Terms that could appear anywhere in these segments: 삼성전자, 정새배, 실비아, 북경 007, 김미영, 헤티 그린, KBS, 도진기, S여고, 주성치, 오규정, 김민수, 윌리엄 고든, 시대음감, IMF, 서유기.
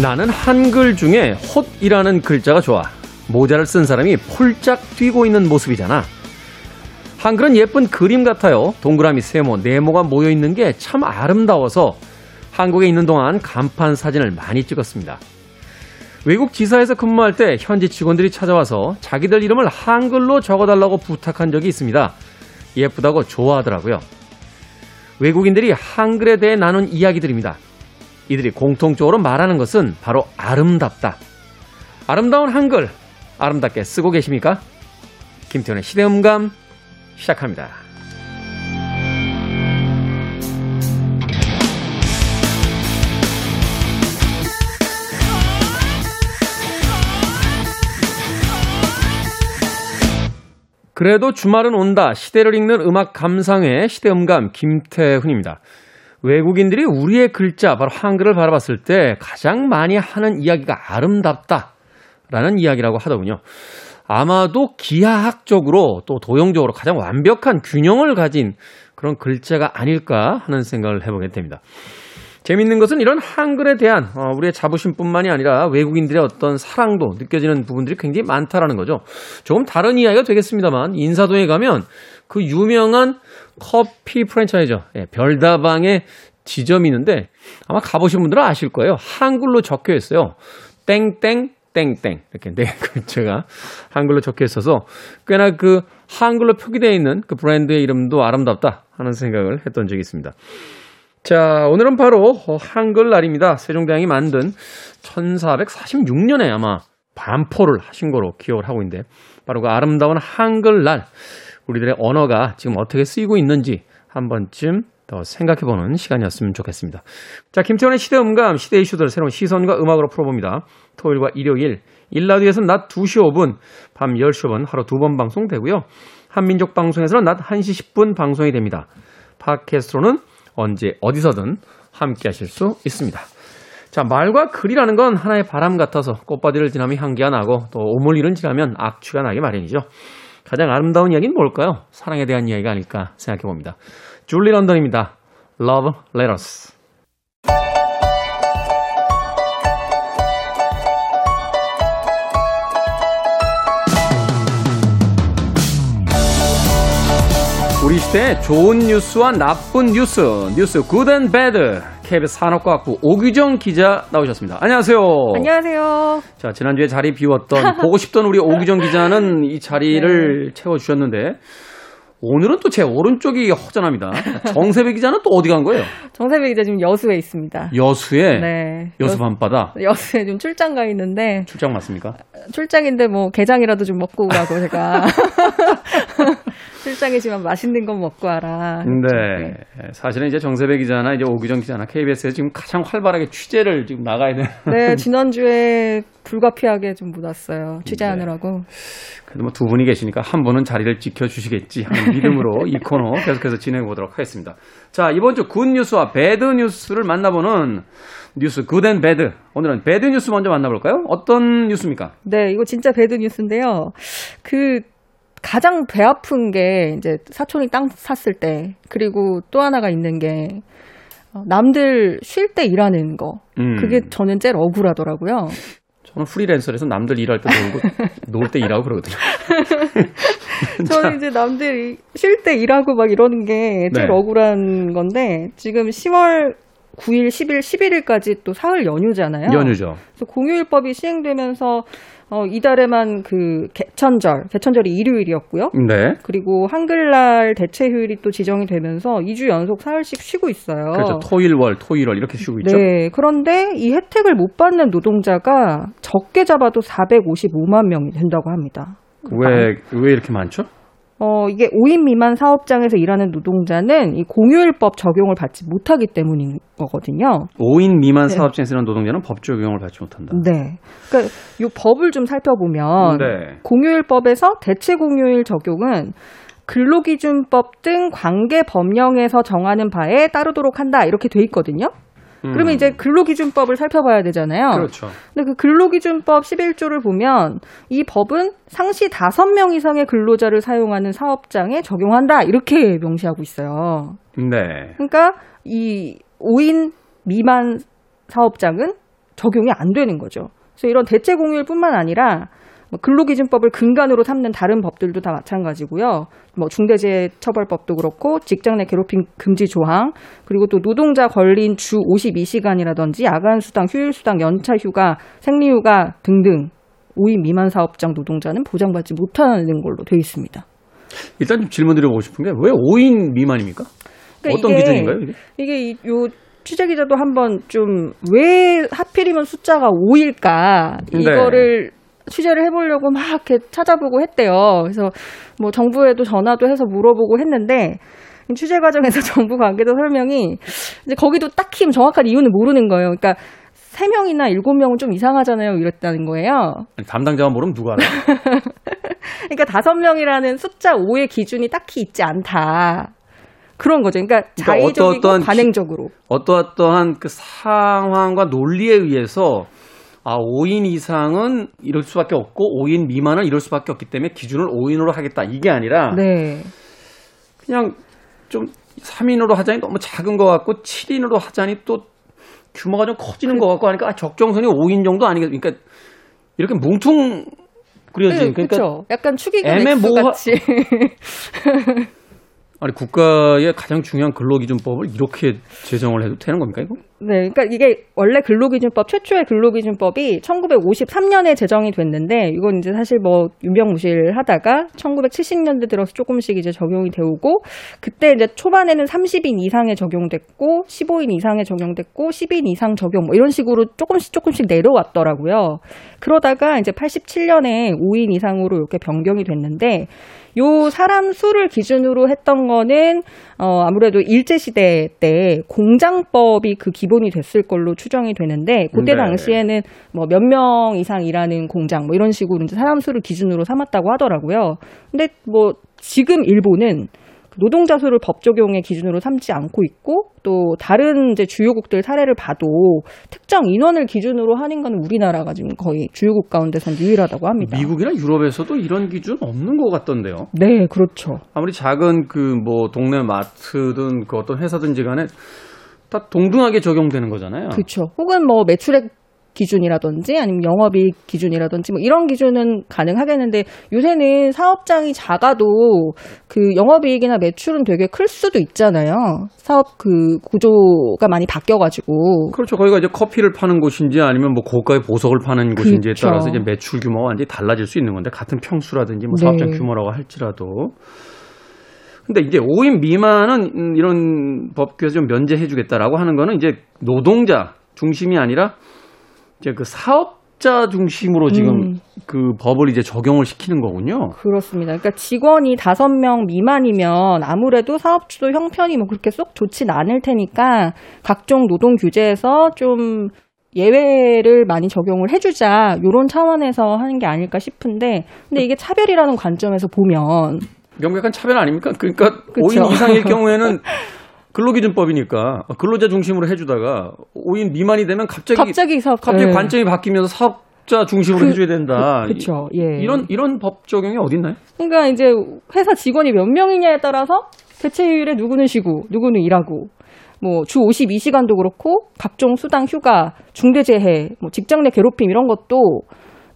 나는 한글 중에 헛이라는 글자가 좋아. 모자를 쓴 사람이 폴짝 뛰고 있는 모습이잖아. 한글은 예쁜 그림 같아요. 동그라미, 세모, 네모가 모여있는 게 참 아름다워서 한국에 있는 동안 간판 사진을 많이 찍었습니다. 외국 지사에서 근무할 때 현지 직원들이 찾아와서 자기들 이름을 한글로 적어달라고 부탁한 적이 있습니다. 예쁘다고 좋아하더라고요. 외국인들이 한글에 대해 나눈 이야기들입니다. 이들이 공통적으로 말하는 것은 바로 아름답다. 아름다운 한글, 아름답게 쓰고 계십니까? 김태훈의 시대음감 시작합니다. 그래도 주말은 온다. 시대를 읽는 음악 감상회 시대음감 김태훈입니다. 외국인들이 우리의 글자, 바로 한글을 바라봤을 때 가장 많이 하는 이야기가 아름답다라는 이야기라고 하더군요. 아마도 기하학적으로 또 도형적으로 가장 완벽한 균형을 가진 그런 글자가 아닐까 하는 생각을 해보게 됩니다. 재미있는 것은 이런 한글에 대한 우리의 자부심뿐만이 아니라 외국인들의 어떤 사랑도 느껴지는 부분들이 굉장히 많다라는 거죠. 조금 다른 이야기가 되겠습니다만 인사동에 가면 그 유명한 커피 프랜차이저 별다방의 지점이 있는데 아마 가보신 분들은 아실 거예요. 한글로 적혀 있어요. 땡땡. 땡땡 이렇게 네 글자가 한글로 적혀 있어서 꽤나 그 한글로 표기되어 있는 그 브랜드의 이름도 아름답다 하는 생각을 했던 적이 있습니다. 자, 오늘은 바로 한글 날입니다. 세종대왕이 만든 1446년에 아마 반포를 하신 거로 기억을 하고 있는데 바로 그 아름다운 한글 날, 우리들의 언어가 지금 어떻게 쓰이고 있는지 한 번쯤 더 생각해보는 시간이었으면 좋겠습니다. 자, 김태원의 시대음감, 시대 이슈들 새로운 시선과 음악으로 풀어봅니다. 토요일과 일요일, 일라디오에서는 낮 2시 5분, 밤 10시 5분 하루 2번 방송되고요. 한민족 방송에서는 낮 1시 10분 방송이 됩니다. 팟캐스트로는 언제 어디서든 함께하실 수 있습니다. 자, 말과 글이라는 건 하나의 바람 같아서 꽃바디를 지나면 향기가 나고 또 오물리를 지나면 악취가 나기 마련이죠. 가장 아름다운 이야기는 뭘까요? 사랑에 대한 이야기가 아닐까 생각해봅니다. 줄리 런던입니다. Love Letters. 우리 시대의 좋은 뉴스와 나쁜 뉴스, 뉴스 good and bad. KBS 산업과학부 오규정 기자 나오셨습니다. 안녕하세요. 안녕하세요. 자, 지난주에 자리 비웠던, 보고 싶던 우리 오규정 기자는 이 자리를 네. 채워주셨는데 오늘은 또 제 오른쪽이 허전합니다. 정새배 기자는 또 어디 간 거예요? 정새배 기자 지금 여수에 있습니다. 여수에? 네. 여수 밤바다? 여수에 좀 출장 가 있는데. 출장 맞습니까? 출장인데 뭐 게장이라도 좀 먹고 오라고 제가. 출장이지만 맛있는 건 먹고 와라. 네. 사실은 이제 정새배 기자나 이제 오규정 기자나 KBS에서 지금 가장 활발하게 취재를 지금 나가야 되는. 네. 지난주에 불가피하게 좀 못 왔어요. 취재하느라고. 네. 그래도 뭐 두 분이 계시니까 한 분은 자리를 지켜주시겠지 하는 믿음으로 이 코너 계속해서 진행해 보도록 하겠습니다. 자, 이번 주 굿 뉴스와 배드 뉴스를 만나보는 뉴스 굿 앤 배드. 오늘은 배드 뉴스 먼저 만나볼까요? 어떤 뉴스입니까? 네. 이거 진짜 배드 뉴스인데요. 그 가장 배 아픈 게 이제 사촌이 땅 샀을 때, 그리고 또 하나가 있는 게 남들 쉴 때 일하는 거. 그게 저는 제일 억울하더라고요. 저는 프리랜서에서 남들 일할 때 놀고 놀 때 일하고 그러거든요. 저는 이제 남들 쉴 때 일하고 막 이러는 게 제일 네. 억울한 건데 지금 10월 9일, 10일, 11일까지 또 사흘 연휴잖아요. 연휴죠. 그래서 공휴일법이 시행되면서 이달에만 그 개천절이 일요일이었고요. 네. 그리고 한글날 대체휴일이 또 지정이 되면서 2주 연속 사흘씩 쉬고 있어요. 그렇죠. 토일월, 토일월 이렇게 쉬고 있죠. 네. 그런데 이 혜택을 못 받는 노동자가 적게 잡아도 455만 명이 된다고 합니다. 왜 이렇게 많죠? 이게 5인 미만 사업장에서 일하는 노동자는 이 공휴일법 적용을 받지 못하기 때문인 거거든요. 5인 미만 네. 사업장에서 일하는 노동자는 법 적용을 받지 못한다. 네. 그러니까 이 법을 좀 살펴보면 네. 공휴일법에서 대체 공휴일 적용은 근로기준법 등 관계 법령에서 정하는 바에 따르도록 한다 이렇게 돼 있거든요. 그러면 이제 근로기준법을 살펴봐야 되잖아요. 그렇죠. 근데 그 근로기준법 11조를 보면 이 법은 상시 5명 이상의 근로자를 사용하는 사업장에 적용한다. 이렇게 명시하고 있어요. 네. 그러니까 이 5인 미만 사업장은 적용이 안 되는 거죠. 그래서 이런 대체 공휴일뿐만 아니라 근로기준법을 근간으로 삼는 다른 법들도 다 마찬가지고요. 뭐 중대재해처벌법도 그렇고 직장 내 괴롭힘 금지 조항, 그리고 또 노동자 걸린 주 52시간이라든지 야간 수당, 휴일 수당, 연차 휴가, 생리 휴가 등등 5인 미만 사업장 노동자는 보장받지 못하는 걸로 되어 있습니다. 일단 좀 질문드려보고 싶은 게 왜 5인 미만입니까? 그러니까 어떤 기준인가요? 이게 요 취재 기자도 한번 좀 왜 하필이면 숫자가 5일까 이거를 취재를 해보려고 막 이렇게 찾아보고 했대요. 그래서 뭐 정부에도 전화도 해서 물어보고 했는데 취재 과정에서 정부 관계자 설명이 이제 거기도 딱히 정확한 이유는 모르는 거예요. 그러니까 3명이나 7명은 좀 이상하잖아요 이랬다는 거예요. 담당자만 모르면 누가 알아? 그러니까 5명이라는 숫자 5의 기준이 딱히 있지 않다. 그런 거죠. 그러니까 자의적이고 관행적으로. 어떠한 그 상황과 논리에 의해서 5인 이상은 이럴 수밖에 없고 5인 미만은 이럴 수밖에 없기 때문에 기준을 5인으로 하겠다. 이게 아니라 그냥 좀 3인으로 하자니 너무 작은 것 같고 7인으로 하자니 또 규모가 좀 커지는 것 같고 하니까 적정선이 5인 정도 아니겠습니까? 그러니까 이렇게 뭉퉁 그려진. 네, 그러니까 그렇죠. 약간 축의금 X같이. 아니 국가의 가장 중요한 근로기준법을 이렇게 제정을 해도 되는 겁니까 이거? 네, 그러니까 이게 원래 근로기준법 최초의 근로기준법이 1953년에 제정이 됐는데 이건 이제 사실 뭐 유명무실하다가 1970년대 들어서 조금씩 이제 적용이 되고 그때 이제 초반에는 30인 이상에 적용됐고 15인 이상에 적용됐고 10인 이상 적용 뭐 이런 식으로 조금씩 내려왔더라고요. 그러다가 이제 87년에 5인 이상으로 이렇게 변경이 됐는데. 요 사람 수를 기준으로 했던 거는 아무래도 일제시대 때 공장법이 그 기본이 됐을 걸로 추정이 되는데 그때 당시에는 뭐 몇 명 이상 일하는 공장 뭐 이런 식으로 이제 사람 수를 기준으로 삼았다고 하더라고요. 근데 뭐 지금 일본은 노동자 수를 법 적용의 기준으로 삼지 않고 있고 또 다른 이제 주요국들 사례를 봐도 특정 인원을 기준으로 하는 건 우리나라가 지금 거의 주요국 가운데선 유일하다고 합니다. 미국이나 유럽에서도 이런 기준 없는 것 같던데요. 네, 그렇죠. 아무리 작은 그 뭐 동네 마트든 그 어떤 회사든지 간에 다 동등하게 적용되는 거잖아요. 그렇죠. 혹은 뭐 매출액 기준이라든지 아니면 영업이익 기준이라든지 뭐 이런 기준은 가능하겠는데 요새는 사업장이 작아도 그 영업이익이나 매출은 되게 클 수도 있잖아요. 사업 그 구조가 많이 바뀌어가지고. 그렇죠. 거기가 이제 커피를 파는 곳인지 아니면 뭐 고가의 보석을 파는 곳인지에 그렇죠. 따라서 이제 매출 규모가 완전히 달라질 수 있는 건데 같은 평수라든지 뭐 사업장 규모라고 할지라도. 근데 이제 5인 미만은 이런 법규에서 좀 면제해주겠다라고 하는 거는 이제 노동자 중심이 아니라 이제 그 사업자 중심으로 지금 그 법을 이제 적용을 시키는 거군요. 그렇습니다. 그러니까 직원이 5명 미만이면 아무래도 사업주도 형편이 뭐 그렇게 쏙 좋진 않을 테니까 각종 노동 규제에서 좀 예외를 많이 적용을 해주자 이런 차원에서 하는 게 아닐까 싶은데 근데 이게 차별이라는 관점에서 보면 명백한 차별 아닙니까? 그러니까 그쵸? 5인 이상일 경우에는. 근로기준법이니까 근로자 중심으로 해주다가 5인 미만이 되면 갑자기 관점이 바뀌면서 사업자 중심으로 해줘야 된다. 그렇죠. 예. 이런 법 적용이 어디 있나요? 그러니까 이제 회사 직원이 몇 명이냐에 따라서 대체휴일에 누구는 쉬고 누구는 일하고 뭐 주 52시간도 그렇고 각종 수당, 휴가, 중대재해, 뭐 직장 내 괴롭힘 이런 것도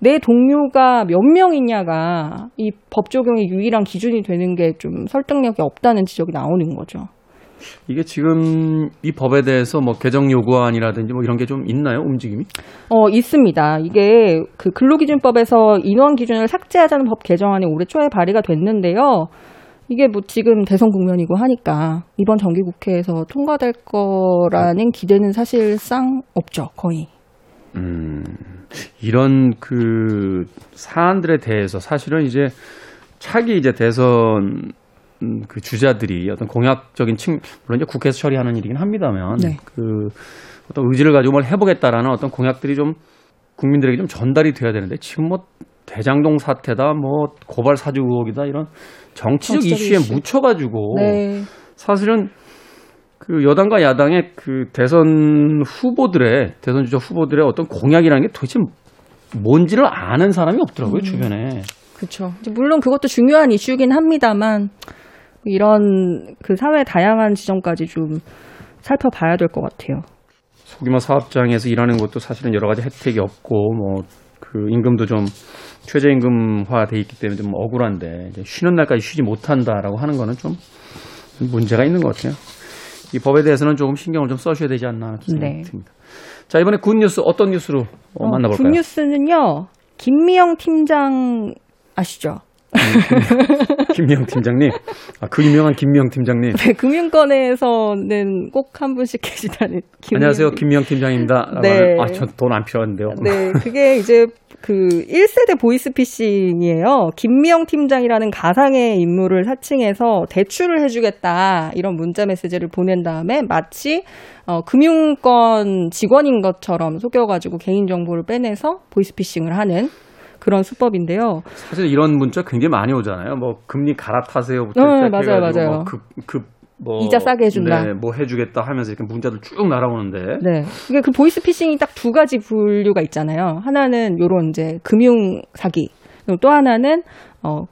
내 동료가 몇 명이냐가 이 법 적용의 유일한 기준이 되는 게 좀 설득력이 없다는 지적이 나오는 거죠. 이게 지금 이 법에 대해서 뭐 개정 요구안이라든지 뭐 이런 게 좀 있나요? 움직임이? 있습니다. 이게 그 근로기준법에서 인원 기준을 삭제하자는 법 개정안이 올해 초에 발의가 됐는데요. 이게 뭐 지금 대선 국면이고 하니까 이번 정기국회에서 통과될 거라는 기대는 사실상 없죠. 거의. 이런 그 사안들에 대해서 사실은 이제 차기 이제 대선 그 주자들이 어떤 공약적인 물론 이제 국회에서 처리하는 일이긴 합니다만 그 어떤 의지를 가지고 뭘 해보겠다라는 어떤 공약들이 좀 국민들에게 좀 전달이 돼야 되는데 지금 뭐 대장동 사태다 뭐 고발 사주 의혹이다 이런 정치적 이슈에 묻혀가지고 사실은 그 여당과 야당의 그 대선 주자 후보들의 어떤 공약이라는 게 도대체 뭔지를 아는 사람이 없더라고요 주변에. 그렇죠. 물론 그것도 중요한 이슈긴 합니다만. 이런 그 사회 다양한 지점까지 좀 살펴봐야 될 것 같아요. 소규모 사업장에서 일하는 것도 사실은 여러 가지 혜택이 없고 뭐 그 임금도 좀 최저임금화 돼 있기 때문에 좀 억울한데 이제 쉬는 날까지 쉬지 못한다라고 하는 거는 좀 문제가 있는 것 같아요. 이 법에 대해서는 조금 신경을 좀 써주셔야 되지 않나 생각합니다. 네. 자, 이번에 굿뉴스 어떤 뉴스로 만나볼까요? 굿뉴스는요. 김미영 팀장 아시죠? 김미영 팀장님. 아, 그 유명한 김미영 팀장님. 네, 금융권에서는 꼭 한 분씩 계시다는. 안녕하세요, 김미영 팀장입니다. 네. 아, 전 돈 안 필요한데요. 네, 그게 이제 그 1세대 보이스피싱이에요. 김미영 팀장이라는 가상의 인물을 사칭해서 대출을 해주겠다 이런 문자 메시지를 보낸 다음에 마치 금융권 직원인 것처럼 속여가지고 개인정보를 빼내서 보이스피싱을 하는 그런 수법인데요. 사실 이런 문자 굉장히 많이 오잖아요. 뭐 금리 갈아타세요부터 시작해가지고 뭐 급 이자 싸게 해준다. 네, 뭐 해주겠다 하면서 이렇게 문자들 쭉 날아오는데. 네. 이게 그 보이스 피싱이 딱 두 가지 분류가 있잖아요. 하나는 요런 이제 금융 사기. 그리고 또 하나는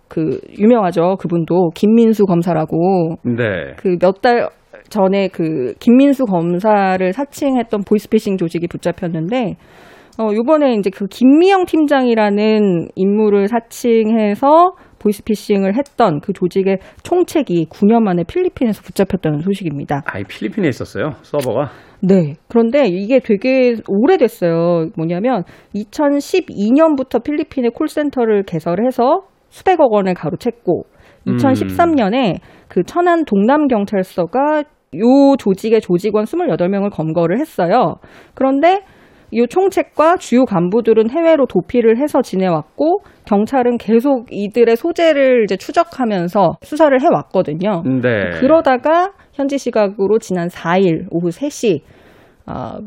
그 유명하죠. 그분도 김민수 검사라고. 네. 그 몇 달 전에 그 김민수 검사를 사칭했던 보이스피싱 조직이 붙잡혔는데. 요번에 이제 그 김미영 팀장이라는 인물을 사칭해서 보이스피싱을 했던 그 조직의 총책이 9년 만에 필리핀에서 붙잡혔다는 소식입니다. 아, 필리핀에 있었어요? 서버가? 네. 그런데 이게 되게 오래됐어요. 뭐냐면 2012년부터 필리핀에 콜센터를 개설해서 수백억 원을 가로챘고 2013년에 그 천안 동남경찰서가 요 조직의 조직원 28명을 검거를 했어요. 그런데 이 총책과 주요 간부들은 해외로 도피를 해서 지내왔고 경찰은 계속 이들의 소재를 이제 추적하면서 수사를 해왔거든요. 네. 그러다가 현지 시각으로 지난 4일 오후 3시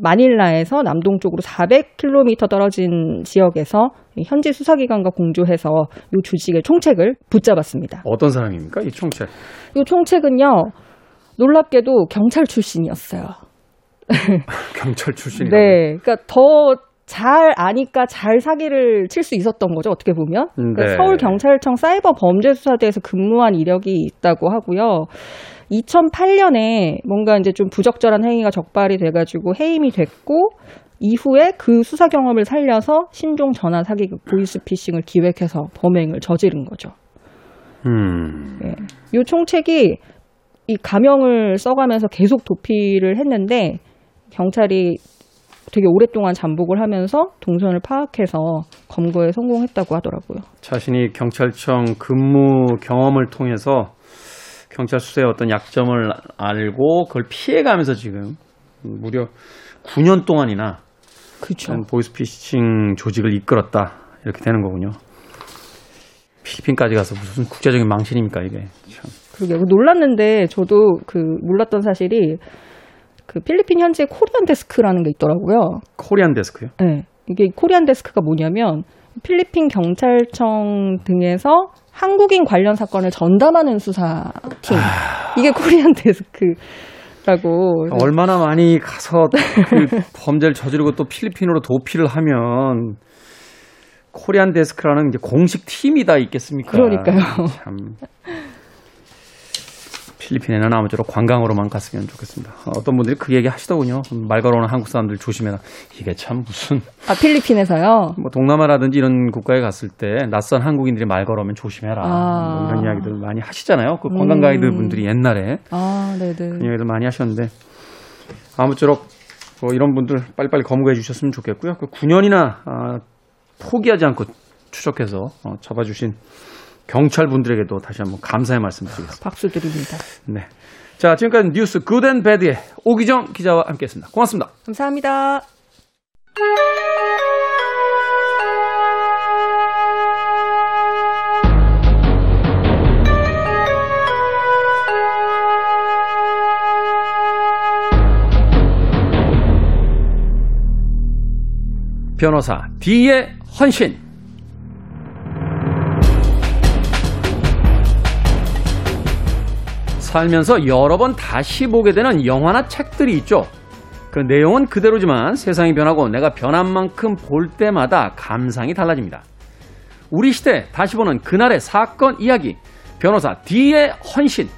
마닐라에서 남동쪽으로 400km 떨어진 지역에서 현지 수사기관과 공조해서 이 조직의 총책을 붙잡았습니다. 어떤 사람입니까? 이 총책? 이 총책은요. 놀랍게도 경찰 출신이었어요. 경찰 출신이라고. 네, 그러니까 더 잘 아니까 잘 사기를 칠 수 있었던 거죠. 어떻게 보면 그러니까 네. 서울 경찰청 사이버 범죄수사대에서 근무한 이력이 있다고 하고요. 2008년에 뭔가 이제 좀 부적절한 행위가 적발이 돼가지고 해임이 됐고 이후에 그 수사 경험을 살려서 신종 전화 사기 보이스피싱을 기획해서 범행을 저지른 거죠. 네. 이 총책이 이 가명을 써가면서 계속 도피를 했는데 경찰이 되게 오랫동안 잠복을 하면서 동선을 파악해서 검거에 성공했다고 하더라고요. 자신이 경찰청 근무 경험을 통해서 경찰 수사의 어떤 약점을 알고 그걸 피해가면서 지금 무려 9년 동안이나 그쵸. 보이스피싱 조직을 이끌었다 이렇게 되는 거군요. 필리핀까지 가서 무슨 국제적인 망신입니까 이게 참. 그러게요. 놀랐는데 저도 그 몰랐던 사실이 그 필리핀 현지에 코리안 데스크라는 게 있더라고요. 코리안 데스크요? 네. 이게 코리안 데스크가 뭐냐면 필리핀 경찰청 등에서 한국인 관련 사건을 전담하는 수사팀. 이게 코리안 데스크라고. 얼마나 많이 가서 그 범죄를 저지르고 또 필리핀으로 도피를 하면 코리안 데스크라는 이제 공식 팀이 다 있겠습니까? 그러니까요. 참. 필리핀에는 아무쪼록 관광으로만 갔으면 좋겠습니다. 어떤 분들이 그 얘기 하시더군요. 말 걸어오는 한국 사람들 조심해라. 이게 참 무슨. 아, 필리핀에서요? 뭐 동남아라든지 이런 국가에 갔을 때 낯선 한국인들이 말 걸어오면 조심해라. 뭐 이런 이야기들 많이 하시잖아요. 그 관광 가이드 분들이 옛날에. 아, 네네. 그런 이야기들 많이 하셨는데. 아무쪼록 뭐 이런 분들 빨리빨리 검거해 주셨으면 좋겠고요. 그 9년이나 포기하지 않고 추적해서 잡아주신 경찰분들에게도 다시 한번 감사의 말씀 드리겠습니다. 박수 드립니다. 네. 자, 지금까지 뉴스 굿앤배드의 오규정 기자와 함께했습니다. 고맙습니다. 감사합니다. 변호사 D의 헌신. 살면서 여러 번 다시 보게 되는 영화나 책들이 있죠. 그 내용은 그대로지만 세상이 변하고 내가 변한 만큼 볼 때마다 감상이 달라집니다. 우리 시대 다시 보는 그날의 사건 이야기, 변호사 D의 헌신.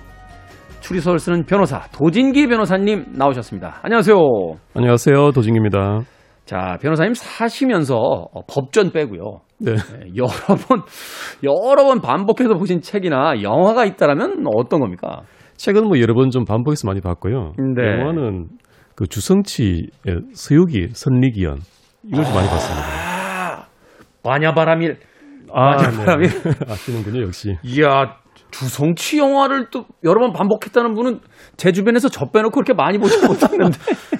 추리소설 쓰는 변호사 도진기 변호사님 나오셨습니다. 안녕하세요. 안녕하세요. 도진기입니다. 자, 변호사님 사시면서 법전 빼고요. 네. 여러 번 반복해서 보신 책이나 영화가 있다라면 어떤 겁니까? 책은 뭐 여러 번 좀 반복해서 많이 봤고요. 네. 영화는 그 주성치의 서유기 선리기연 이걸 좀 많이 봤습니다. 마녀바람일. 마녀바람일. 네. 아시는군요, 역시. 이야. 주성치 영화를 또 여러 번 반복했다는 분은 제 주변에서 저 빼놓고 그렇게 많이 보지 못했는데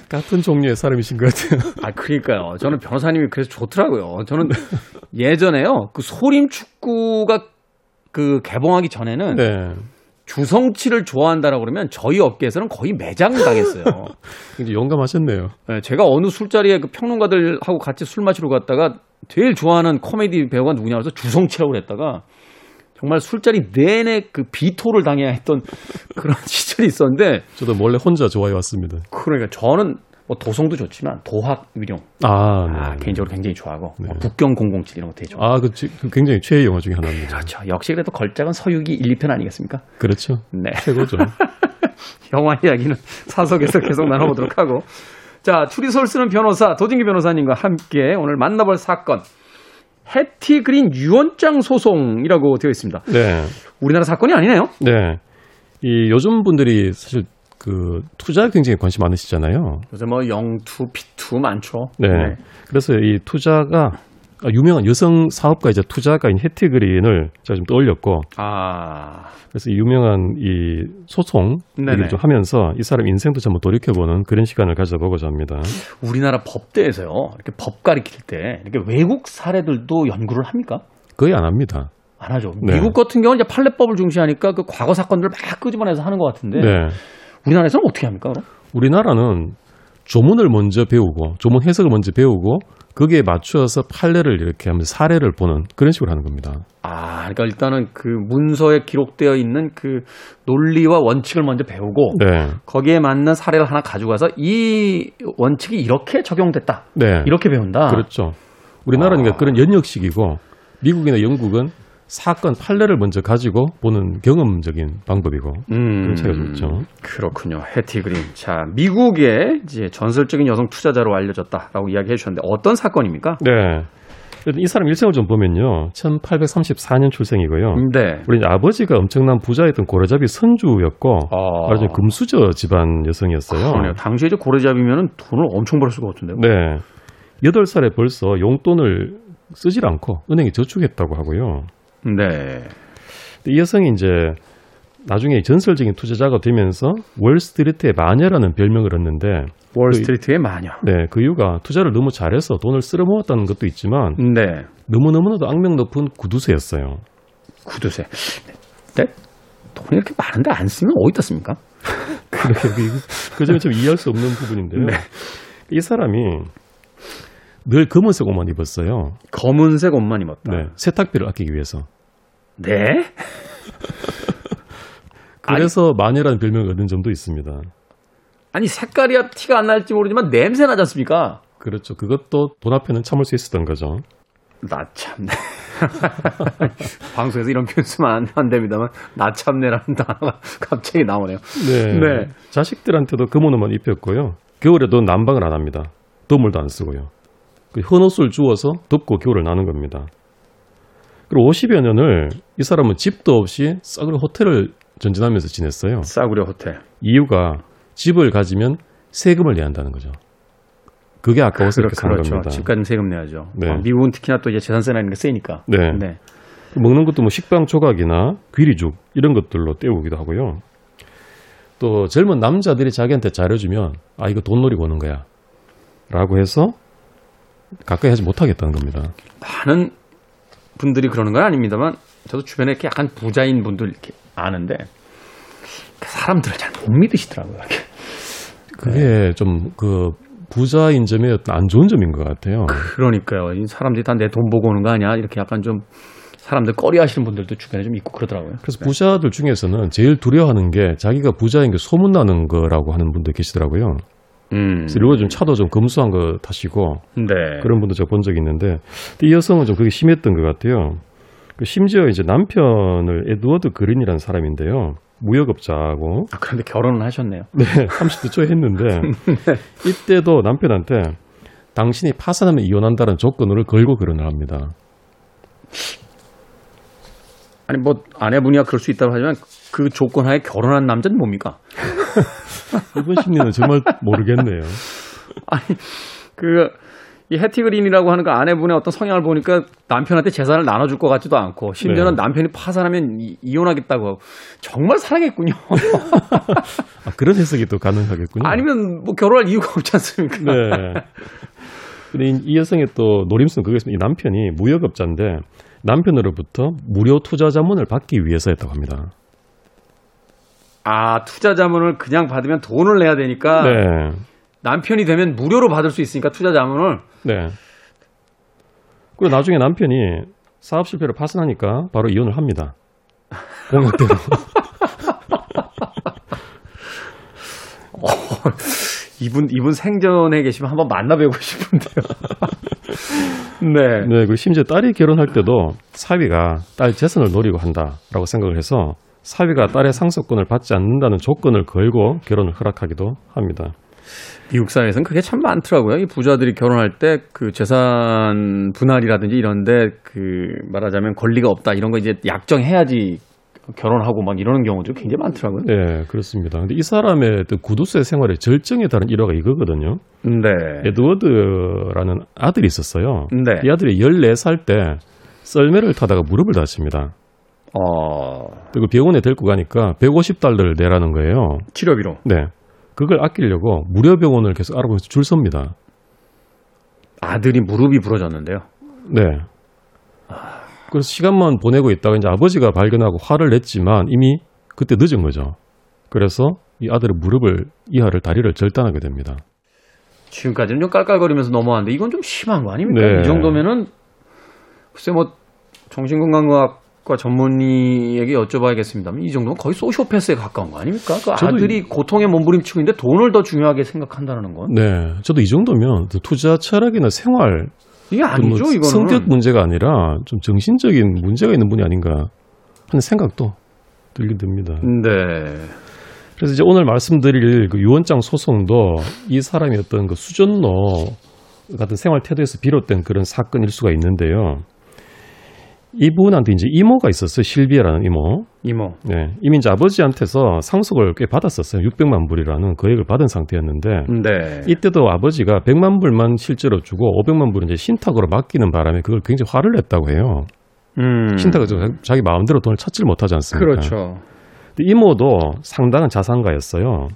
같은 종류의 사람이신 것 같아요. 아, 그러니까요. 저는 변호사님이 그래서 좋더라고요. 저는 예전에요. 그 소림축구가 그 개봉하기 전에는 네. 주성치를 좋아한다라고 그러면 저희 업계에서는 거의 매장 당했어요. 굉장히 용감하셨네요. 네, 제가 어느 술자리에 그 평론가들하고 같이 술 마시러 갔다가 제일 좋아하는 코미디 배우가 누구냐고 해서 주성치라고 그랬다가 정말 술자리 내내 그 비토를 당해야 했던 그런 시절이 있었는데 저도 원래 혼자 좋아해 왔습니다. 그러니까 저는 뭐 도성도 좋지만 도학, 위룡 네. 개인적으로 굉장히 좋아하고 네. 북경 007 이런 거 되게 좋아해요. 아, 그 굉장히 최애 영화 중에 하나입니다. 그렇죠. 역시 그래도 걸작은 서유기 1, 2편 아니겠습니까? 그렇죠. 네. 최고죠. 영화 이야기는 사석에서 계속 나눠보도록 하고 자, 추리소설 쓰는 변호사 도진기 변호사님과 함께 오늘 만나볼 사건 헤티 그린 유언장 소송이라고 되어 있습니다. 네. 우리나라 사건이 아니네요. 네. 이 요즘 분들이 사실 그 투자에 굉장히 관심 많으시잖아요. 요새 뭐 영투, 피투 많죠. 네. 네. 그래서 이 투자가 유명한 여성 사업가이자 투자가인 헤티 그린을 제가 좀 떠올렸고. 아. 그래서 이 유명한 이 소송 얘기를 좀 하면서 이 사람 인생도 한번 돌이켜보는 그런 시간을 가져보고자 합니다. 우리나라 법대에서요. 이렇게 법 가르칠 때 이렇게 외국 사례들도 연구를 합니까? 거의 안 합니다. 안 하죠. 네. 미국 같은 경우는 이제 판례법을 중시하니까 그 과거 사건들을 막 끄집어내서 하는 것 같은데. 네. 우리나라에서는 어떻게 합니까, 그럼? 우리나라는 조문을 먼저 배우고 조문 해석을 먼저 배우고 거기에 맞추어서 판례를 이렇게 하면서 사례를 보는 그런 식으로 하는 겁니다. 아, 그러니까 일단은 그 문서에 기록되어 있는 그 논리와 원칙을 먼저 배우고 네. 거기에 맞는 사례를 하나 가져가서 이 원칙이 이렇게 적용됐다. 네. 이렇게 배운다. 그렇죠. 우리나라는 그러니까 그런 연역식이고 미국이나 영국은 사건 판례를 먼저 가지고 보는 경험적인 방법이고 그런 차이가 좀 있죠. 그렇군요. 헤티 그린. 자, 미국의 이제 전설적인 여성 투자자로 알려졌다라고 이야기해 주셨는데 어떤 사건입니까? 네. 이 사람 일생을 좀 보면요. 1834년 출생이고요. 네. 우리 아버지가 엄청난 부자였던 고려잡이 선주였고 아주 금수저 집안 여성이었어요. 그러네요. 당시에 이제 고려잡이면은 돈을 엄청 벌 수가 없던데요. 네. 8살에 벌써 용돈을 쓰질 않고 은행에 저축했다고 하고요. 네. 이 여성이 이제 나중에 전설적인 투자자가 되면서 월스트리트의 마녀라는 별명을 얻는데 월스트리트의 마녀. 네, 그 이유가 투자를 너무 잘해서 돈을 쓸어 모았다는 것도 있지만 네. 너무너무나도 악명 높은 구두쇠였어요. 구두쇠. 네? 돈이 이렇게 많은데 안 쓰면 어디다 씁니까? 그 점이 좀 이해할 수 없는 부분인데요. 네. 이 사람이 늘 검은색 옷만 입었어요. 검은색 옷만 입었다. 네, 세탁비를 아끼기 위해서. 네? 그래서 마녀라는 별명을 얻은 점도 있습니다. 아니, 색깔이야 티가 안 날지 모르지만 냄새 나지 않습니까? 그렇죠. 그것도 돈 앞에는 참을 수 있었던 거죠. 나 참네. 방송에서 이런 표현 쓰면 안 됩니다만 나 참네라는 단어가 갑자기 나오네요. 네. 네. 자식들한테도 검은 옷만 입혔고요. 겨울에도 난방을 안 합니다. 도물도 안 쓰고요. 그 헌옷을 주워서 덮고 겨울을 나는 겁니다. 그리고 50여 년을 이 사람은 집도 없이 싸구려 호텔을 전전하면서 지냈어요. 싸구려 호텔. 이유가 집을 가지면 세금을 내야 한다는 거죠. 그게 아까워서 이렇게 사는 겁니다. 집까지는 세금 내야죠. 네. 미국은 특히나 또 이제 재산세나 이런 게 세니까. 네. 네. 먹는 것도 뭐 식빵 조각이나 귀리죽 이런 것들로 때우기도 하고요. 또 젊은 남자들이 자기한테 잘해주면 아, 이거 돈 노리고 오는 거야 라고 해서 가까이 하지 못하겠다는 겁니다. 많은 분들이 그러는 건 아닙니다만 저도 주변에 이렇게 약간 부자인 분들 이렇게 아는데 사람들을 잘 못 믿으시더라고요. 이렇게. 그게 네. 좀 그 부자인 점의 안 좋은 점인 것 같아요. 그러니까요. 이 사람들이 다 내 돈 보고 오는 거 아니야? 이렇게 약간 좀 사람들 꺼려하시는 분들도 주변에 좀 있고 그러더라고요. 그래서 네. 부자들 중에서는 제일 두려워하는 게 자기가 부자인 게 소문나는 거라고 하는 분들 계시더라고요. 그리고 좀 차도 좀 검수한 거 타시고 네. 그런 분도 제가 본 적이 있는데 이 여성은 좀 그게 심했던 것 같아요. 심지어 이제 남편을 에드워드 그린이라는 사람인데요. 무역업자하고. 아, 그런데 결혼을 하셨네요. 네. 30대 초에 했는데 이때도 남편한테 당신이 파산하면 이혼한다는 조건으로 걸고 결혼을 합니다. 아니 뭐 아내분이야 그럴 수 있다고 하지만 그 조건하에 결혼한 남자는 뭡니까? 이번 심리는 정말 모르겠네요. 아니 그 이 헤티 그린이라고 하는 그 아내분의 어떤 성향을 보니까 남편한테 재산을 나눠줄 것 같지도 않고 심지어는 네. 남편이 파산하면 이혼하겠다고 정말 사랑했군요. 아, 그런 해석이 또 가능하겠군요. 아니면 뭐 결혼할 이유가 없지 않습니까? 네. 근데 이 여성의 또 노림수는 그거였습니다. 이 남편이 무역업자인데 남편으로부터 무료 투자 자문을 받기 위해서였다고 합니다. 아, 투자 자문을 그냥 받으면 돈을 내야 되니까. 네. 남편이 되면 무료로 받을 수 있으니까 투자 자문을. 네. 그리고 나중에 남편이 사업 실패로 파산하니까 바로 이혼을 합니다. 공약대로. 이분 생전에 계시면 한번 만나뵈고 싶은데요. 네. 네. 그리고 심지어 딸이 결혼할 때도 사위가 딸 재산을 노리고 한다라고 생각을 해서 사위가 딸의 상속권을 받지 않는다는 조건을 걸고 결혼을 허락하기도 합니다. 미국 사회에서는 그게 참 많더라고요. 이 부자들이 결혼할 때 그 재산 분할이라든지 이런데 그 말하자면 권리가 없다 이런 거 이제 약정해야지 결혼하고 막 이러는 경우도 굉장히 많더라고요. 네, 그렇습니다. 근데 이 사람의 구두쇠 생활의 절정에 따른 일화가 이거거든요. 네. 에드워드라는 아들이 있었어요. 네. 이 아들이 14살 때 썰매를 타다가 무릎을 다칩니다. 그리고 병원에 데리고 가니까 $150를 내라는 거예요. 치료비로. 네. 그걸 아끼려고 무료 병원을 계속 알아보면서 줄 섭니다. 아들이 무릎이 부러졌는데요. 네. 그래서 시간만 보내고 있다가 이제 아버지가 발견하고 화를 냈지만 이미 그때 늦은 거죠. 그래서 이 아들의 무릎을 이하를 다리를 절단하게 됩니다. 지금까지는 좀 깔깔거리면서 넘어왔는데 이건 좀 심한 거 아닙니까? 네. 이 정도면은 글쎄 뭐 정신건강의학 전문의에게 여쭤봐야겠습니다만 이 정도면 거의 소시오패스에 가까운 거 아닙니까? 그 아들이 고통에 몸부림치고 있는데 돈을 더 중요하게 생각한다는 건. 네, 저도 이 정도면 투자 철학이나 생활 이게 아니죠. 뭐 이거는 성격 문제가 아니라 좀 정신적인 문제가 있는 분이 아닌가 하는 생각도 들게 됩니다. 네. 그래서 이제 오늘 말씀드릴 그 유언장 소송도 이 사람이 어떤 그 수전로 같은 생활 태도에서 비롯된 그런 사건일 수가 있는데요. 이분한테 이제 이모가 있었어요. 실비아라는 이모. 네. 이미 이제 아버지한테서 상속을 꽤 받았었어요. 600만 불이라는 거액을 받은 상태였는데. 네. 이때도 아버지가 100만 불만 실제로 주고 500만 불은 이제 신탁으로 맡기는 바람에 그걸 굉장히 화를 냈다고 해요. 신탁은 자기 마음대로 돈을 찾질 못하지 않습니까? 그렇죠. 근데 이모도 상당한 자산가였어요.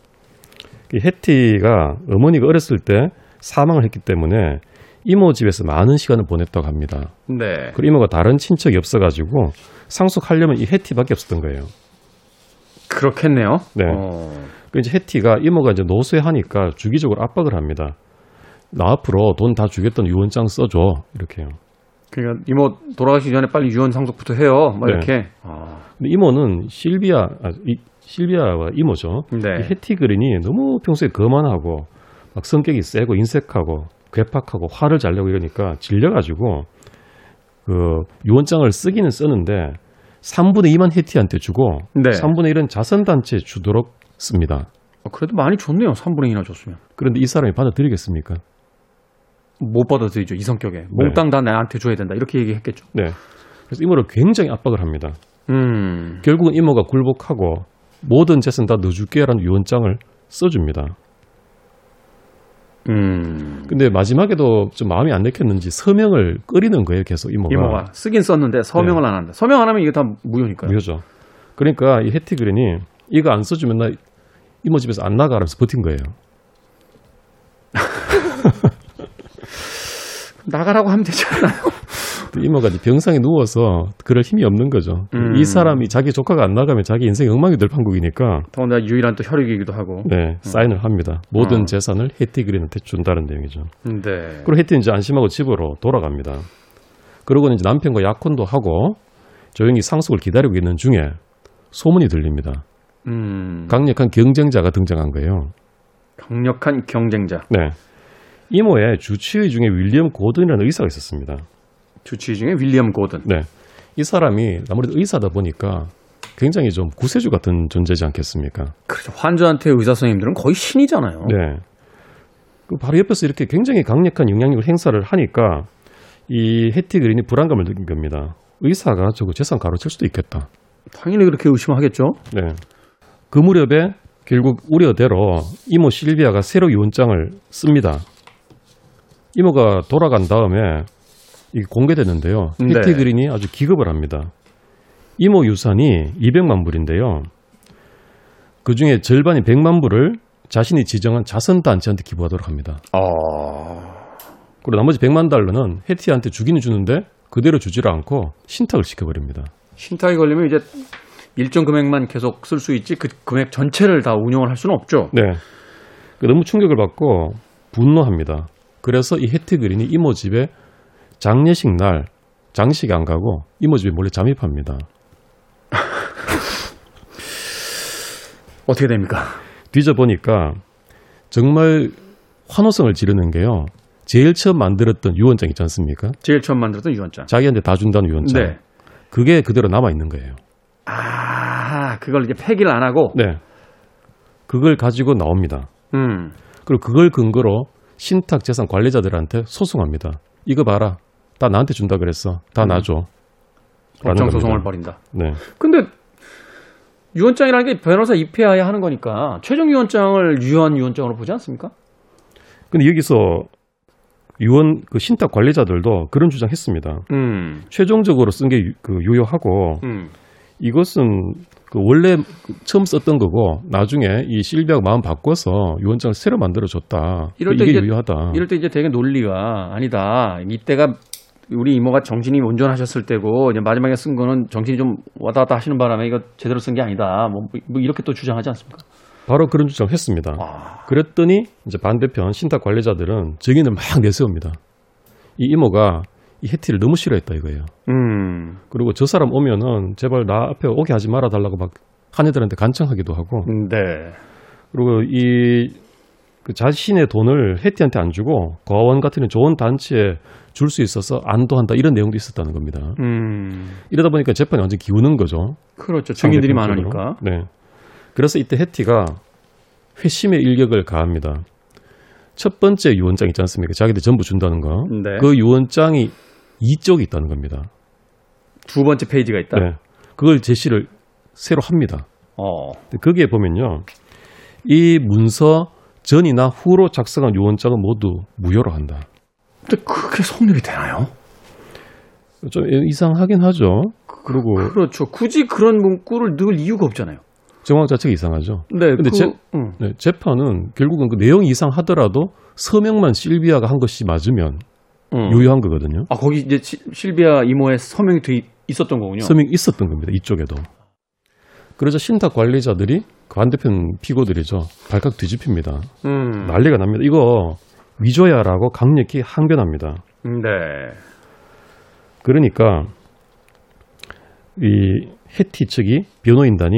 헤티가 어머니가 어렸을 때 사망을 했기 때문에 이모 집에서 많은 시간을 보냈다고 합니다. 네. 그리고 이모가 다른 친척이 없어가지고 상속하려면 이 헤티밖에 없었던 거예요. 그렇겠네요. 네. 그 이제 헤티가 이모가 이제 노쇠하니까 주기적으로 압박을 합니다. 나 앞으로 돈 다 주겠다는 유언장 써줘 이렇게요. 그러니까 이모 돌아가시기 전에 빨리 유언 상속부터 해요. 막 네. 이렇게. 근데 이모는 실비아와 이모죠. 네. 이 헤티 그린이 너무 평소에 거만하고 막 성격이 세고 인색하고. 괴팍하고 화를 잘 내고 이러니까 질려가지고 그 유언장을 쓰기는 쓰는데 3분의 2만 헤티한테 주고 네. 3분의 1은 자선단체에 주도록 씁니다. 그래도 많이 줬네요. 3분의 2나 줬으면. 그런데 이 사람이 받아들이겠습니까? 못 받아들이죠. 이 성격에. 몽땅 다 나한테 줘야 된다. 이렇게 얘기했겠죠. 네. 그래서 이모를 굉장히 압박을 합니다. 결국은 이모가 굴복하고 모든 재산 다 넣어줄게라는 유언장을 써줍니다. 근데 마지막에도 좀 마음이 안 내켰는지 서명을 끓이는 거예요, 계속 이모가 쓰긴 썼는데 서명을 네. 안 한다. 서명 안 하면 이게 다 무효니까요. 무효죠. 그러니까 이 헤티 그린이 이거 안 써주면 나 이모 집에서 안 나가라면서 버틴 거예요. 나가라고 하면 되잖아요. 이모가 병상에 누워서 그럴 힘이 없는 거죠. 이 사람이 자기 조카가 안 나가면 자기 인생이 엉망이 될 판국이니까. 더군다나 유일한 또 혈육이기도 하고. 네. 사인을 합니다. 모든 재산을 헤티 그린한테 준다는 내용이죠. 네. 그리고 헤티는 이제 안심하고 집으로 돌아갑니다. 그러고는 이제 남편과 약혼도 하고 조용히 상속을 기다리고 있는 중에 소문이 들립니다. 강력한 경쟁자가 등장한 거예요. 강력한 경쟁자. 네. 이모의 주치의 중에 윌리엄 고든이라는 의사가 있었습니다. 주치의 중에 윌리엄 고든. 네. 이 사람이 아무래도 의사다 보니까 굉장히 좀 구세주 같은 존재지 않겠습니까? 그렇죠. 환자한테 의사 선생님들은 거의 신이잖아요. 네. 바로 옆에서 이렇게 굉장히 강력한 영향력을 행사를 하니까 이 헤티 그린이 불안감을 느낀 겁니다. 의사가 저거 재산 가로챌 수도 있겠다. 당연히 그렇게 의심하겠죠. 네. 그 무렵에 결국 우려대로 이모 실비아가 새로 유언장을 씁니다. 이모가 돌아간 다음에 이게 공개되는데요. 네. 헤티 그린이 아주 기겁을 합니다. 이모 유산이 200만 불인데요. 그중에 절반이 100만 불을 자신이 지정한 자선단체한테 기부하도록 합니다. 그리고 나머지 100만 달러는 헤티한테 주기는 주는데 그대로 주지를 않고 신탁을 시켜버립니다. 신탁이 걸리면 이제 일정 금액만 계속 쓸 수 있지 그 금액 전체를 다 운영을 할 수는 없죠. 네. 너무 충격을 받고 분노합니다. 그래서 이 헤티 그린이 이모 집에 장례식 날 장식 안 가고 이모 집에 몰래 잠입합니다. 어떻게 됩니까? 뒤져보니까 정말 환호성을 지르는 게요. 제일 처음 만들었던 유언장 있지 않습니까? 제일 처음 만들었던 유언장. 자기한테 다 준다는 유언장. 네. 그게 그대로 남아있는 거예요. 아, 그걸 이제 폐기를 안 하고? 네. 그걸 가지고 나옵니다. 그리고 그걸 근거로 신탁 재산 관리자들한테 소송합니다. 이거 봐라. 다 나한테 준다 그랬어. 다 놔줘. 법정 소송을 벌인다. 네. 근데 유언장이라는 게 변호사 입회하에 하는 거니까 최종 유언장을 유언 유언장으로 보지 않습니까? 근데 여기서 유언 그 신탁 관리자들도 그런 주장했습니다. 최종적으로 쓴 게 그 유효하고 이것은 그 원래 처음 썼던 거고 나중에 이 실비아가 마음 바꿔서 유언장을 새로 만들어 줬다. 이럴 때 이게 유효하다. 이럴 때 이제 되게 논리가 아니다. 이때가 우리 이모가 정신이 온전하셨을 때고 이제 마지막에 쓴 거는 정신이 좀 왔다 갔다 하시는 바람에 이거 제대로 쓴 게 아니다. 뭐 이렇게 또 주장하지 않습니까? 바로 그런 주장을 했습니다. 아. 그랬더니 이제 반대편 신탁 관리자들은 증인을 막 내세웁니다. 이 이모가 이 헤티를 너무 싫어했다 이거예요. 그리고 저 사람 오면은 제발 나 앞에 오게 하지 말아 달라고 막 한 애들한테 간청하기도 하고. 네. 그리고 이 그 자신의 돈을 헤티한테 안 주고 거원 같은 좋은 단체에 줄 수 있어서 안도한다 이런 내용도 있었다는 겁니다. 이러다 보니까 재판이 완전 기우는 거죠. 그렇죠. 증인들이 많으니까. 네. 그래서 이때 헤티가 회심의 일격을 가합니다. 첫 번째 유언장 있지 않습니까? 자기들 전부 준다는 거. 네. 그 유언장이 이쪽에 있다는 겁니다. 두 번째 페이지가 있다. 네. 그걸 제시를 새로 합니다. 거기에 보면요. 이 문서 전이나 후로 작성한 유언장은 모두 무효로 한다. 근데 그게 성립이 되나요? 좀 이상하긴 하죠. 그리고 그렇죠. 굳이 그런 문구를 넣을 이유가 없잖아요. 정황 자체가 이상하죠. 네, 근데 네, 재판은 결국은 그 내용이 이상하더라도 서명만 실비아가 한 것이 맞으면 유효한 거거든요. 아, 거기 이제 실비아 이모의 서명이 돼 있었던 거군요. 서명이 있었던 겁니다. 이쪽에도. 그러자 신탁 관리자들이 그 반대편 피고들이죠. 발칵 뒤집힙니다. 난리가 납니다. 이거 위조야라고 강력히 항변합니다. 네. 그러니까 이 헤티 측이 변호인단이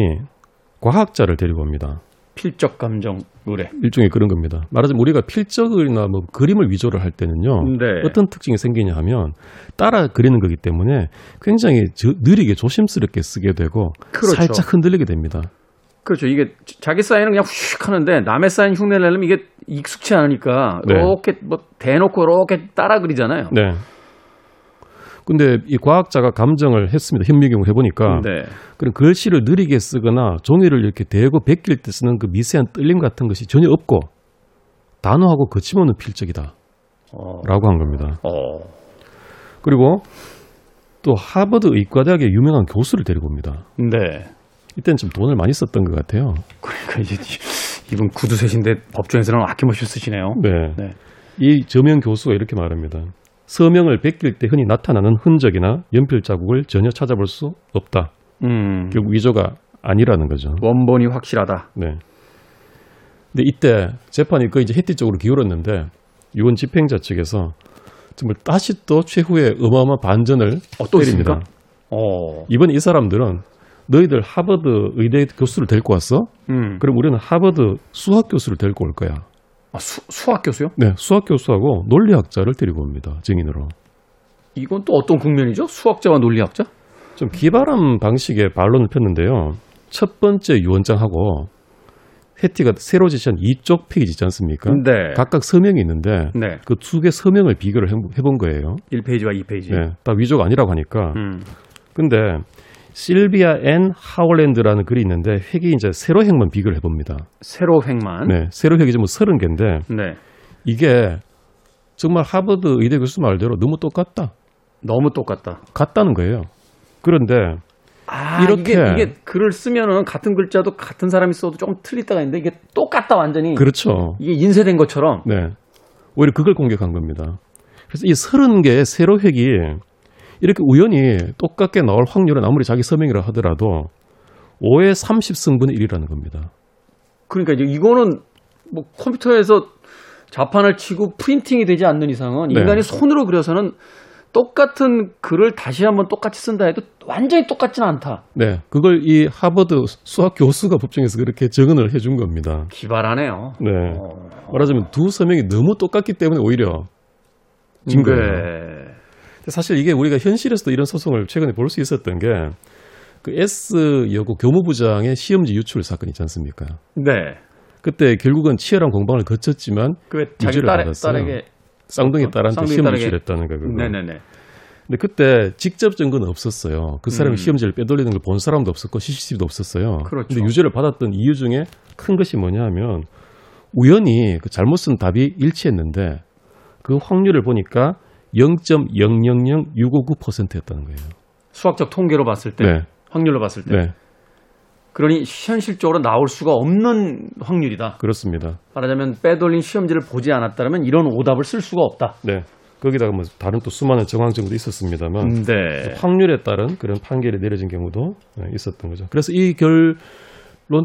과학자를 데리고 옵니다. 필적 감정 의뢰. 일종의 그런 겁니다. 말하자면 우리가 필적이나 뭐 그림을 위조를 할 때는요. 네. 어떤 특징이 생기냐 하면 따라 그리는 거기 때문에 굉장히 느리게 조심스럽게 쓰게 되고 그렇죠. 살짝 흔들리게 됩니다. 그렇죠. 이게 자기 사인은 그냥 휙 하는데 남의 사인 흉내를 내려면 이게 익숙치 않으니까 네. 이렇게 뭐 대놓고 이렇게 따라 그리잖아요. 네. 근데 이 과학자가 감정을 했습니다. 현미경을 해보니까. 네. 그런 글씨를 느리게 쓰거나 종이를 이렇게 대고 베낄 때 쓰는 그 미세한 떨림 같은 것이 전혀 없고 단호하고 거침없는 필적이다. 라고 한 겁니다. 그리고 또 하버드 의과대학의 유명한 교수를 데리고 옵니다. 네. 이때는 좀 돈을 많이 썼던 것 같아요. 그러니까 이제 이분 구두쇠신데 법정에서는 아낌없이 쓰시네요. 네. 네. 이 저명 교수가 이렇게 말합니다. 서명을 베낄 때 흔히 나타나는 흔적이나 연필 자국을 전혀 찾아볼 수 없다. 결국 위조가 아니라는 거죠. 원본이 확실하다. 네. 근데 이때 재판이 거의 이제 헤티 쪽으로 기울었는데 유언 집행자 측에서 정말 다시 또 최후의 어마어마한 반전을 또 때립니다. 이번에 이 사람들은 너희들 하버드 의대 교수를 데리고 왔어? 그럼 우리는 하버드 수학 교수를 데리고 올 거야. 아, 수학 교수요? 네, 수학 교수하고 논리학자를 데리고 옵니다. 증인으로. 이건 또 어떤 국면이죠? 수학자와 논리학자? 좀 기발한 방식의 반론을 폈는데요. 첫 번째 유언장하고 헤티가 새로 제시한 이쪽 페이지 있지 않습니까? 네. 각각 서명이 있는데 네. 그 두 개 서명을 비교를 해본 거예요. 1페이지와 2페이지. 네, 다 위조가 아니라고 하니까. 근데 실비아 앤 하울랜드라는 글이 있는데 획이 이제 세로획만 비교를 해봅니다. 세로획만? 네. 세로획이 뭐 30개인데 네. 이게 정말 하버드 의대 교수 말대로 너무 똑같다. 너무 똑같다. 같다는 거예요. 그런데 이렇게 이게 글을 쓰면은 같은 글자도 같은 사람이 써도 조금 틀릴 때가 있는데 이게 똑같다 완전히. 그렇죠. 이게 인쇄된 것처럼. 네. 오히려 그걸 공격한 겁니다. 그래서 이 30개의 세로획이 이렇게 우연히 똑같게 나올 확률은 아무리 자기 서명이라 하더라도 5의 30승분의 1이라는 겁니다. 그러니까 이거는 뭐 컴퓨터에서 자판을 치고 프린팅이 되지 않는 이상은 네. 인간이 손으로 그려서는 똑같은 글을 다시 한번 똑같이 쓴다 해도 완전히 똑같지는 않다. 네, 그걸 이 하버드 수학 교수가 법정에서 그렇게 증언을 해준 겁니다. 기발하네요. 네, 말하자면 두 서명이 너무 똑같기 때문에 오히려 진 거예요. 네. 사실 이게 우리가 현실에서도 이런 소송을 최근에 볼 수 있었던 게 그 S여고 교무부장의 시험지 유출 사건 있지 않습니까? 네. 그때 결국은 치열한 공방을 거쳤지만 유죄를 받았어요. 딸에게 쌍둥이 딸한테 시험지 유출했다는 거예요. 네네네. 근데 그때 직접 증거는 없었어요. 그 사람이 시험지를 빼돌리는 걸 본 사람도 없었고 CCTV도 없었어요. 그렇죠. 근데 유죄를 받았던 이유 중에 큰 것이 뭐냐면 우연히 그 잘못 쓴 답이 일치했는데 그 확률을 보니까 0.000659%였다는 거예요. 수학적 통계로 봤을 때, 네. 확률로 봤을 때. 네. 그러니 현실적으로 나올 수가 없는 확률이다. 그렇습니다. 말하자면 빼돌린 시험지를 보지 않았다면 이런 오답을 쓸 수가 없다. 네. 거기다가 뭐 다른 또 수많은 정황증도 있었습니다만 네. 확률에 따른 그런 판결이 내려진 경우도 있었던 거죠. 그래서 이 결론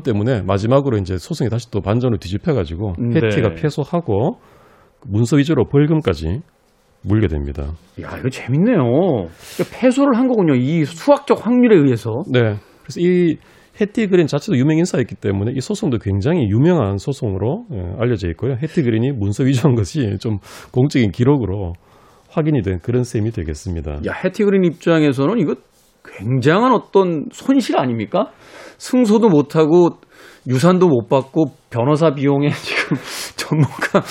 때문에 마지막으로 이제 소송이 다시 또 반전으로 뒤집혀가지고 헤티가 패소하고 문서 위조로 벌금까지 물게 됩니다. 야, 이거 재밌네요. 그러니까 패소를 한 거군요. 이 수학적 확률에 의해서. 네. 그래서 이 헤티 그린 자체도 유명 인사였기 때문에 이 소송도 굉장히 유명한 소송으로 알려져 있고요. 헤티 그린이 문서 위조한 것이 좀 공적인 기록으로 확인이 된 그런 셈이 되겠습니다. 야, 헤티 그린 입장에서는 이거 굉장한 어떤 손실 아닙니까? 승소도 못하고 유산도 못 받고 변호사 비용에 지금 전문가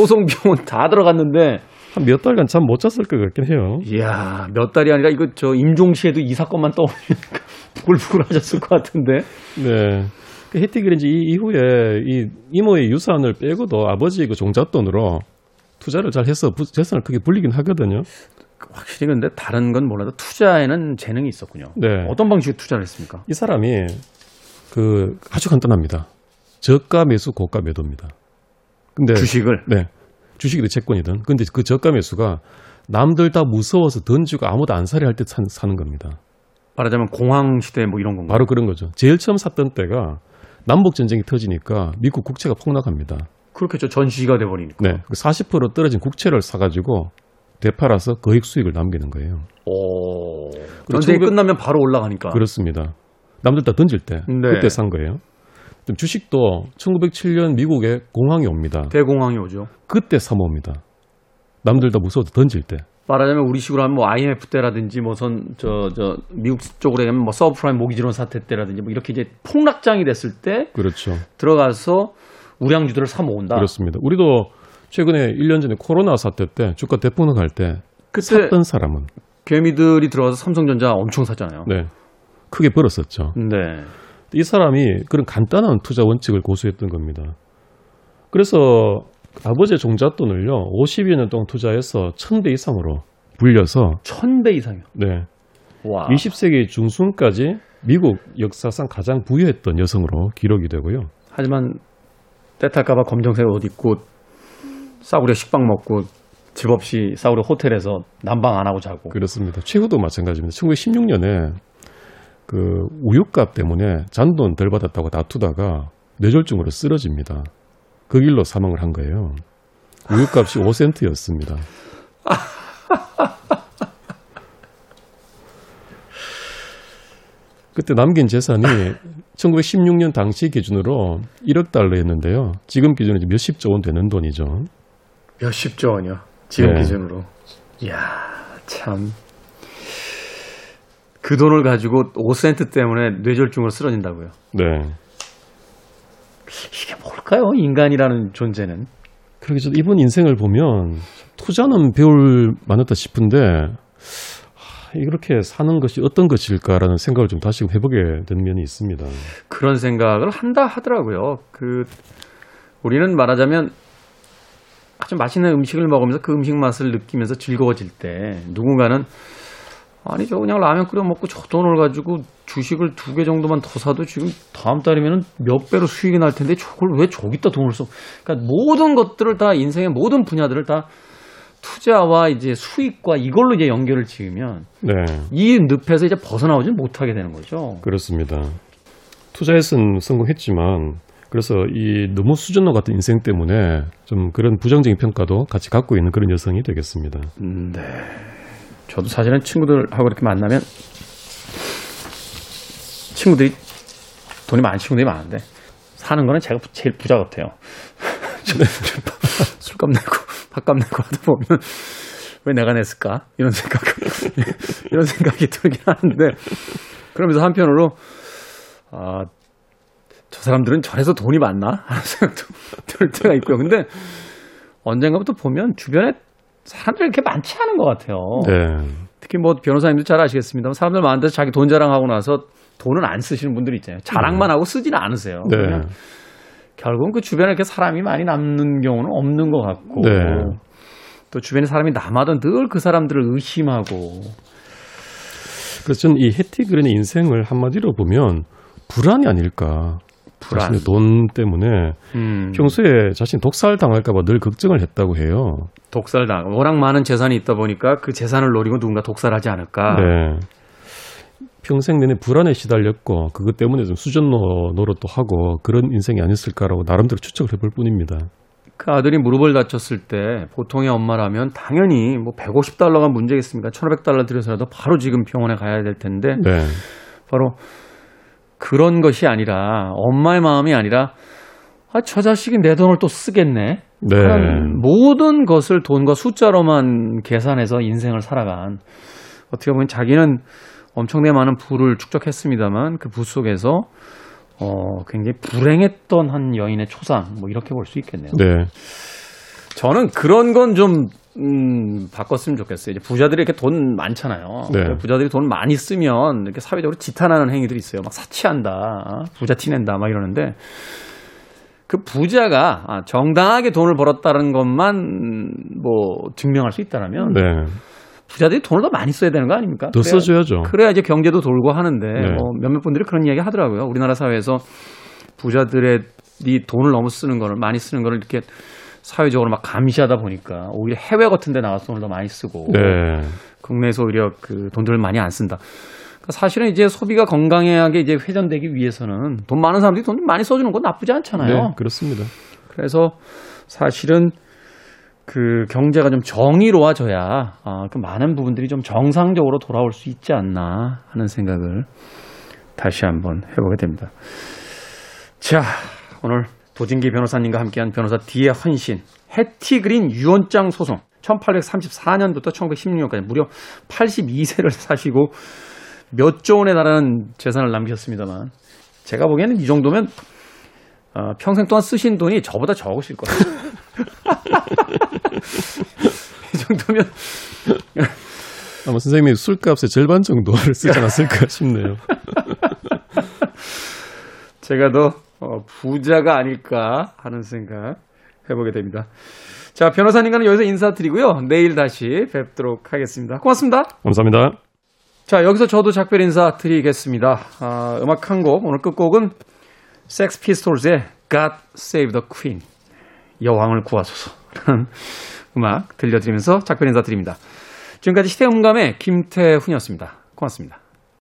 소송 비용은 다 들어갔는데 한 몇 달간 잠 못 잤을 것 같긴 해요. 이야, 몇 달이 아니라 이거 저 임종시에도 이 사건만 떠오르니까 부글부글하셨을 것 같은데. 네. 그 헤티 그린이 이후에 이 이모의 유산을 빼고도 아버지의 그 종잣돈으로 투자를 잘 해서 재산을 크게 불리긴 하거든요. 확실히 근데 다른 건 몰라도 투자에는 재능이 있었군요. 네. 어떤 방식으로 투자를 했습니까? 이 사람이 그 아주 간단합니다. 저가 매수 고가 매도입니다. 근데 주식을. 네. 주식이든 채권이든. 근데 그 저가 매수가 남들 다 무서워서 던지고 아무도 안 사려 할 때 사는 겁니다. 말하자면 공황 시대 뭐 이런 건가요? 바로 그런 거죠. 제일 처음 샀던 때가 남북 전쟁이 터지니까 미국 국채가 폭락합니다. 그렇겠죠. 전시가 돼버리니까. 네, 40% 떨어진 국채를 사가지고 되팔아서 거액 수익을 남기는 거예요. 오. 전쟁이 끝나면 바로 올라가니까. 그렇습니다. 남들 다 던질 때 네. 그때 산 거예요. 주식도 1907년 미국에 공황이 옵니다. 대공황이 오죠. 그때 사 봅니다. 남들 다 무서워서 던질 때. 말하자면 우리식으로 하면 뭐 IMF 때라든지 뭐선 저 미국 쪽으로 하면 뭐 서브프라임 모기지론 사태 때라든지 뭐 이렇게 이제 폭락장이 됐을 때 그렇죠. 들어가서 우량주들을 사 모은다. 그렇습니다. 우리도 최근에 1년 전에 코로나 사태 때 주가 대폭락할 때 샀던 사람은 개미들이 들어와서 삼성전자 엄청 샀잖아요. 네. 크게 벌었었죠. 네. 이 사람이 그런 간단한 투자 원칙을 고수했던 겁니다. 그래서 아버지의 종잣돈을요, 50여 년 동안 투자해서 1,000배 이상으로 불려서 1,000배 이상이요? 네. 와. 20세기 중순까지 미국 역사상 가장 부유했던 여성으로 기록이 되고요. 하지만 때탈까 봐 검정색 옷 입고 싸구려 식빵 먹고 집 없이 싸구려 호텔에서 난방 안 하고 자고. 그렇습니다. 최후도 마찬가지입니다. 1916년에 그 우유값 때문에 잔돈 덜 받았다고 다투다가 뇌졸중으로 쓰러집니다. 그 길로 사망을 한 거예요. 우유값이 5센트였습니다. 그때 남긴 재산이 1916년 당시 기준으로 1억 달러였는데요. 지금 기준으로 몇십조 원 되는 돈이죠. 몇십조 원이요? 지금 네. 기준으로. 이야, 참... 그 돈을 가지고 5센트 때문에 뇌졸중으로 쓰러진다고요. 네. 이게 뭘까요? 인간이라는 존재는. 그러게 저도 이번 인생을 보면 투자는 배울 만하다 싶은데 이렇게 사는 것이 어떤 것일까라는 생각을 좀 다시 해보게 된 면이 있습니다. 그런 생각을 한다 하더라고요. 그 우리는 말하자면 아주 맛있는 음식을 먹으면서 그 음식 맛을 느끼면서 즐거워질 때 누군가는 아니 저 그냥 라면 끓여 먹고 저 돈을 가지고 주식을 2개 정도만 더 사도 지금 다음 달이면 몇 배로 수익이 날 텐데 저걸 왜 저기다 돈을 써? 그러니까 모든 것들을 다 인생의 모든 분야들을 다 투자와 이제 수익과 이걸로 이제 연결을 지으면 네. 이 늪에서 이제 벗어나오지 못하게 되는 거죠. 그렇습니다. 투자에서는 성공했지만 그래서 이 너무 수준로 같은 인생 때문에 좀 그런 부정적인 평가도 같이 갖고 있는 그런 여성이 되겠습니다. 네. 저도 사실은 친구들하고 이렇게 만나면 친구들이 돈이 많은 친구들이 많은데 사는 거는 제가 제일 부자 같아요. 술값 내고 밥값 내고 하다 보면 왜 내가 냈을까? 이런 생각이 들긴 하는데 그러면서 한편으로 아, 저 사람들은 저래서 돈이 많나? 하는 생각도 들 때가 있고요. 근데 언젠가부터 보면 주변에 사람들이 이렇게 많지 않은 것 같아요. 네. 특히 뭐 변호사님도 잘 아시겠습니다만 사람들 많은 데서 자기 돈 자랑하고 나서 돈은 안 쓰시는 분들이 있잖아요. 자랑만 하고 쓰지는 않으세요. 네. 결국은 그 주변에 이렇게 사람이 많이 남는 경우는 없는 것 같고 네. 또 주변에 사람이 남아도 늘 그 사람들을 의심하고 그래서 저는 이 헤티 그린의 인생을 한마디로 보면 불안이 아닐까. 불안. 자신의 돈 때문에 평소에 자신이 독살당할까 봐 늘 걱정을 했다고 해요. 독살당. 워낙 많은 재산이 있다 보니까 그 재산을 노리고 누군가 독살하지 않을까. 네. 평생 내내 불안에 시달렸고 그것 때문에 좀 수전노 노릇도 하고 그런 인생이 아니었을까라고 나름대로 추측을 해볼 뿐입니다. 그 아들이 무릎을 다쳤을 때 보통의 엄마라면 당연히 뭐 $150가 문제겠습니까? $1,500 들여서라도 바로 지금 병원에 가야 될 텐데 네. 바로 그런 것이 아니라 엄마의 마음이 아니라 아, 저 자식이 내 돈을 또 쓰겠네. 네. 모든 것을 돈과 숫자로만 계산해서 인생을 살아간 어떻게 보면 자기는 엄청나게 많은 부를 축적했습니다만 그 부 속에서 굉장히 불행했던 한 여인의 초상 뭐 이렇게 볼 수 있겠네요. 네. 저는 그런 건 좀 바꿨으면 좋겠어요. 이제 부자들이 이렇게 돈 많잖아요. 네. 부자들이 돈 많이 쓰면 이렇게 사회적으로 지탄하는 행위들이 있어요. 막 사치한다, 부자 티낸다, 막 이러는데 그 부자가 정당하게 돈을 벌었다는 것만 뭐 증명할 수 있다라면. 네. 부자들이 돈을 더 많이 써야 되는 거 아닙니까? 더 써줘야죠. 그래야 이제 경제도 돌고 하는데 네. 몇몇 분들이 그런 이야기 하더라고요. 우리나라 사회에서 부자들이 돈을 너무 쓰는 거를 많이 쓰는 거를 이렇게 사회적으로 막 감시하다 보니까 오히려 해외 같은 데 나가서 돈을 더 많이 쓰고 네. 국내에서 오히려 그 돈들을 많이 안 쓴다. 그러니까 사실은 이제 소비가 건강하게 이제 회전되기 위해서는 돈 많은 사람들이 돈 많이 써주는 건 나쁘지 않잖아요. 네, 그렇습니다. 그래서 사실은 그 경제가 좀 정의로워져야 그 많은 부분들이 좀 정상적으로 돌아올 수 있지 않나 하는 생각을 다시 한번 해보게 됩니다. 자, 오늘 도진기 변호사님과 함께한 변호사 D의 헌신, 헤티 그린 유언장 소송 1834년부터 1916년까지 무려 82세를 사시고 몇 조 원에 달하는 재산을 남기셨습니다만 제가 보기에는 이 정도면 평생 동안 쓰신 돈이 저보다 적으실 거예요. 이 정도면 아마 선생님이 술값의 절반 정도를 쓰지 않았을까 싶네요. 제가 더 부자가 아닐까 하는 생각 해보게 됩니다. 자, 변호사님과는 여기서 인사드리고요. 내일 다시 뵙도록 하겠습니다. 고맙습니다. 감사합니다. 자, 여기서 저도 작별 인사 드리겠습니다. 음악 한 곡, 오늘 끝곡은 섹스 피스톨즈의 God Save the Queen 여왕을 구하소서라는 음악 들려드리면서 작별 인사드립니다. 지금까지 시대음감의 김태훈이었습니다. 고맙습니다.